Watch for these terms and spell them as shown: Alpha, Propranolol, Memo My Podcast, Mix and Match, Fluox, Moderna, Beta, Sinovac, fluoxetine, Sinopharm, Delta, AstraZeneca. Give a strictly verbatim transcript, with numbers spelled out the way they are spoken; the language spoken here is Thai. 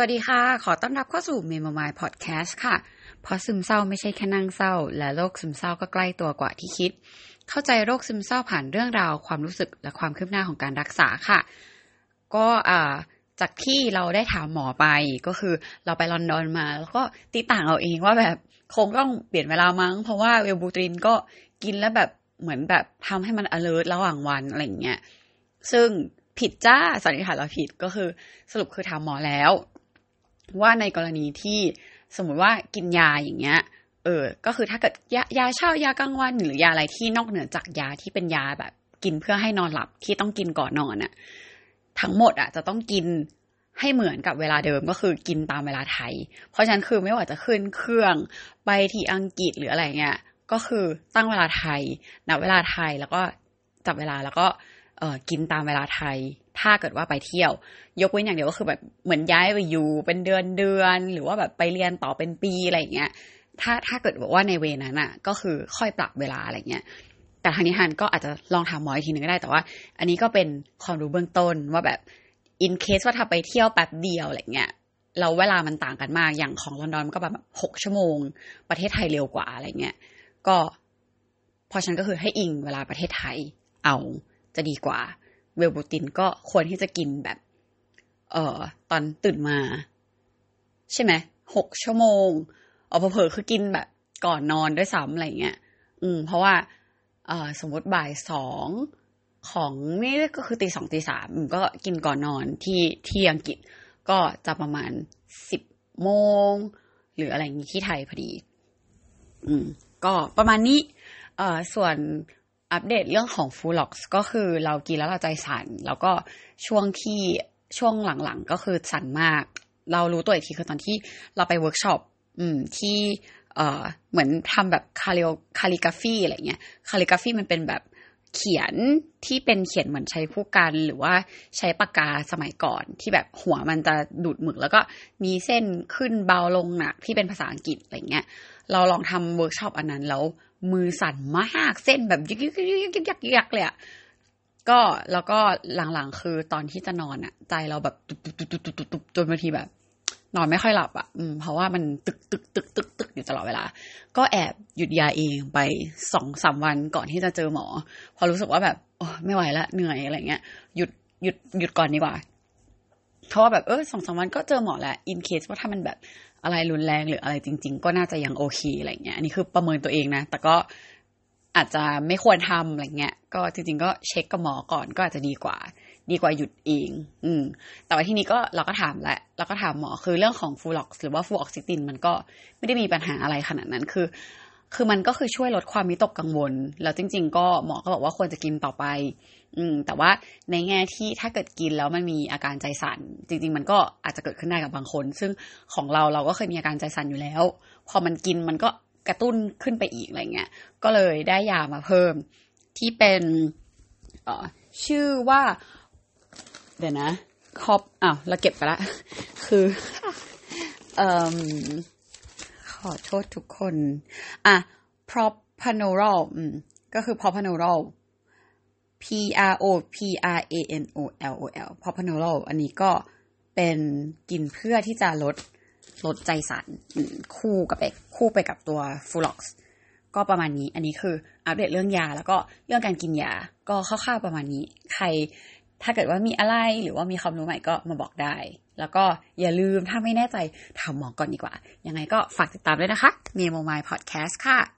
สวัสดีค่ะขอต้อนรับเข้าสู่เมโมไมล์พอดแคสต์ค่ะเพราะซึมเศร้าไม่ใช่แค่นั่งเศร้าและโรคซึมเศร้าก็ใกล้ตัวกว่าที่คิดเข้าใจโรคซึมเศร้าผ่านเรื่องราวความรู้สึกและความคืบหน้าของการรักษาค่ะก็อ่าจากที่เราได้ถามหมอไปก็คือเราไปลอนดอนมาแล้วก็ตีต่างเอาเองว่าแบบคงต้องเปลี่ยนเวลามั้งเพราะว่าเวลบูตรินก็กินแล้วแบบเหมือนแบบทำให้มัน alert ระหว่างวันอะไรอย่างเงี้ยซึ่งผิดจ้าสันนิษฐานเราผิดก็คือสรุปคือถามหมอแล้วว่าในกรณีที่สมมติว่ากินยาอย่างเงี้ยเออก็คือถ้าเกิดยายาเช้ายากลางวันหรือยาอะไรที่นอกเหนือจากยาที่เป็นยาแบบกินเพื่อให้นอนหลับที่ต้องกินก่อนนอนน่ะทั้งหมดอ่ะจะต้องกินให้เหมือนกับเวลาเดิมก็คือกินตามเวลาไทยเพราะฉะนั้นคือไม่ว่าจะขึ้นเครื่องไปที่อังกฤษหรืออะไรเงี้ยก็คือตั้งเวลาไทยนับเวลาไทยแล้วก็จับเวลาแล้วก็เออกินตามเวลาไทยถ้าเกิดว่าไปเที่ยวยกเว้นอย่างเดียวก็คือแบบเหมือนย้ายไปอยู่เป็นเดือนเดือนหรือว่าแบบไปเรียนต่อเป็นปีอะไรอย่างเงี้ยถ้าถ้าเกิดบอกว่าในเวนั้นอ่ะก็คือค่อยปรับเวลาอะไรเงี้ยแต่ทางนิทานก็อาจจะลองถามหมออีกทีนึงก็ได้แต่ว่าอันนี้ก็เป็นความรู้เบื้องต้นว่าแบบ in case ว่าถ้าไปเที่ยวแป๊บเดียวอะไรเงี้ยเราเวลามันต่างกันมากอย่างของลอนดอนมันก็แบบหกชั่วโมงประเทศไทยเร็วกว่าอะไรเงี้ยก็พอฉันก็คือให้อิงเวลาประเทศไทยเอาจะดีกว่าเวลบูตินก็ควรที่จะกินแบบเอ่อตอนตื่นมาใช่ไหมหกชั่วโมงอ๋อเผลอๆคือกินแบบก่อนนอนด้วยซ้ำอะไรเงี้ยอืมเพราะว่าเอ่อสมมติบ่ายสองของนี่ก็คือตีสองตีสามก็กินก่อนนอนที่ที่อังกฤษก็จะประมาณสิบโมงหรืออะไรอย่างนี้ที่ไทยพอดีอืมก็ประมาณนี้เอ่อส่วนอัปเดตเรื่องของ Fluox ก็คือเรากินแล้วเราใจสั่นแล้วก็ช่วงที่ช่วงหลังๆก็คือสั่นมากเรารู้ตัวอีกทีคือตอนที่เราไปเวิร์คช็อปอืมที่เอ่อเหมือนทำแบบคาลิโอคาลิกราฟีอะไรเงี้ยคาลิกราฟีมันเป็นแบบเขียนที่เป็นเขียนเหมือนใช้ผู้กันหรือว่าใช้ปากกาสมัยก่อนที่แบบหัวมันจะดูดหมึกแล้วก็มีเส้นขึ้นเบาลงหนักที่เป็นภาษาอังกฤษอะไรเงี้ยเราลองทำเวิร์คช็อปอันนั้นแล้วมือสั่นมากเส้นแบบยึกๆๆๆๆเลยอ่ะก็แล้วก็หลังๆคือตอนที่จะนอนอ่ะใจเราแบบตุบๆๆๆจนบางทีแบบนอนไม่ค่อยหลับอ่ะอืมเพราะว่ามันตึกๆๆๆอยู่ตลอดเวลาก็แอบหยุดยาเองไป สองถึงสาม วันก่อนที่จะเจอหมอพอรู้สึกว่าแบบโอ๊ยไม่ไหวละเหนื่อยอะไรเงี้ยหยุดหยุดหยุดก่อนดีกว่าเพราะว่าแบบเออ สองถึงสาม วันก็เจอหมอแล้วอินเคสว่าถ้ามันแบบอะไรรุนแรงหรืออะไรจริงๆก็น่าจะยังโอเคอะไรเงี้ยอันนี้คือประเมินตัวเองนะแต่ก็อาจจะไม่ควรทำอะไรเงี้ยก็จริงๆก็เช็คกับหมอก่อนก็อาจจะดีกว่าดีกว่าหยุดเองอืมแต่ว่าที่นี้ก็เราก็ถามแหละเราก็ถามหมอคือเรื่องของฟลูออกซ์หรือว่าฟลูออกซิตินมันก็ไม่ได้มีปัญหาอะไรขนาดนั้นคือคือมันก็คือช่วยลดความวิตกกังวลแล้วจริงๆก็หมอก็บอกว่าควรจะกินต่อไปอืมแต่ว่าในแง่ที่ถ้าเกิดกินแล้วมันมีอาการใจสั่นจริงๆมันก็อาจจะเกิดขึ้นได้กับบางคนซึ่งของเราเราก็เคยมีอาการใจสั่นอยู่แล้วพอมันกินมันก็กระตุ้นขึ้นไปอีกอะไรเงี้ยก็เลยได้ยามาเพิ่มที่เป็นเอ่อชื่อว่าเดี๋ยวนะคอปอ้าวเราเก็บไปละคือเอ่อขอโทษทุกคนอ่ะ Propranolol อืมก็คือ Propranolol P R O P R A N O L O L Propranolol อันนี้ก็เป็นกินเพื่อที่จะลดลดใจสั่นคู่กับไปคู่ไปกับตัว Fluox ก็ประมาณนี้อันนี้คืออัปเดตเรื่องยาแล้วก็เรื่องการกินยาก็คร่าวๆประมาณนี้ใครถ้าเกิดว่ามีอะไรหรือว่ามีความรู้ใหม่ก็มาบอกได้แล้วก็อย่าลืมถ้าไม่แน่ใจถามหมอก่อนดีกว่ายังไงก็ฝากติดตามด้วยนะคะ Memo My Podcast ค่ะ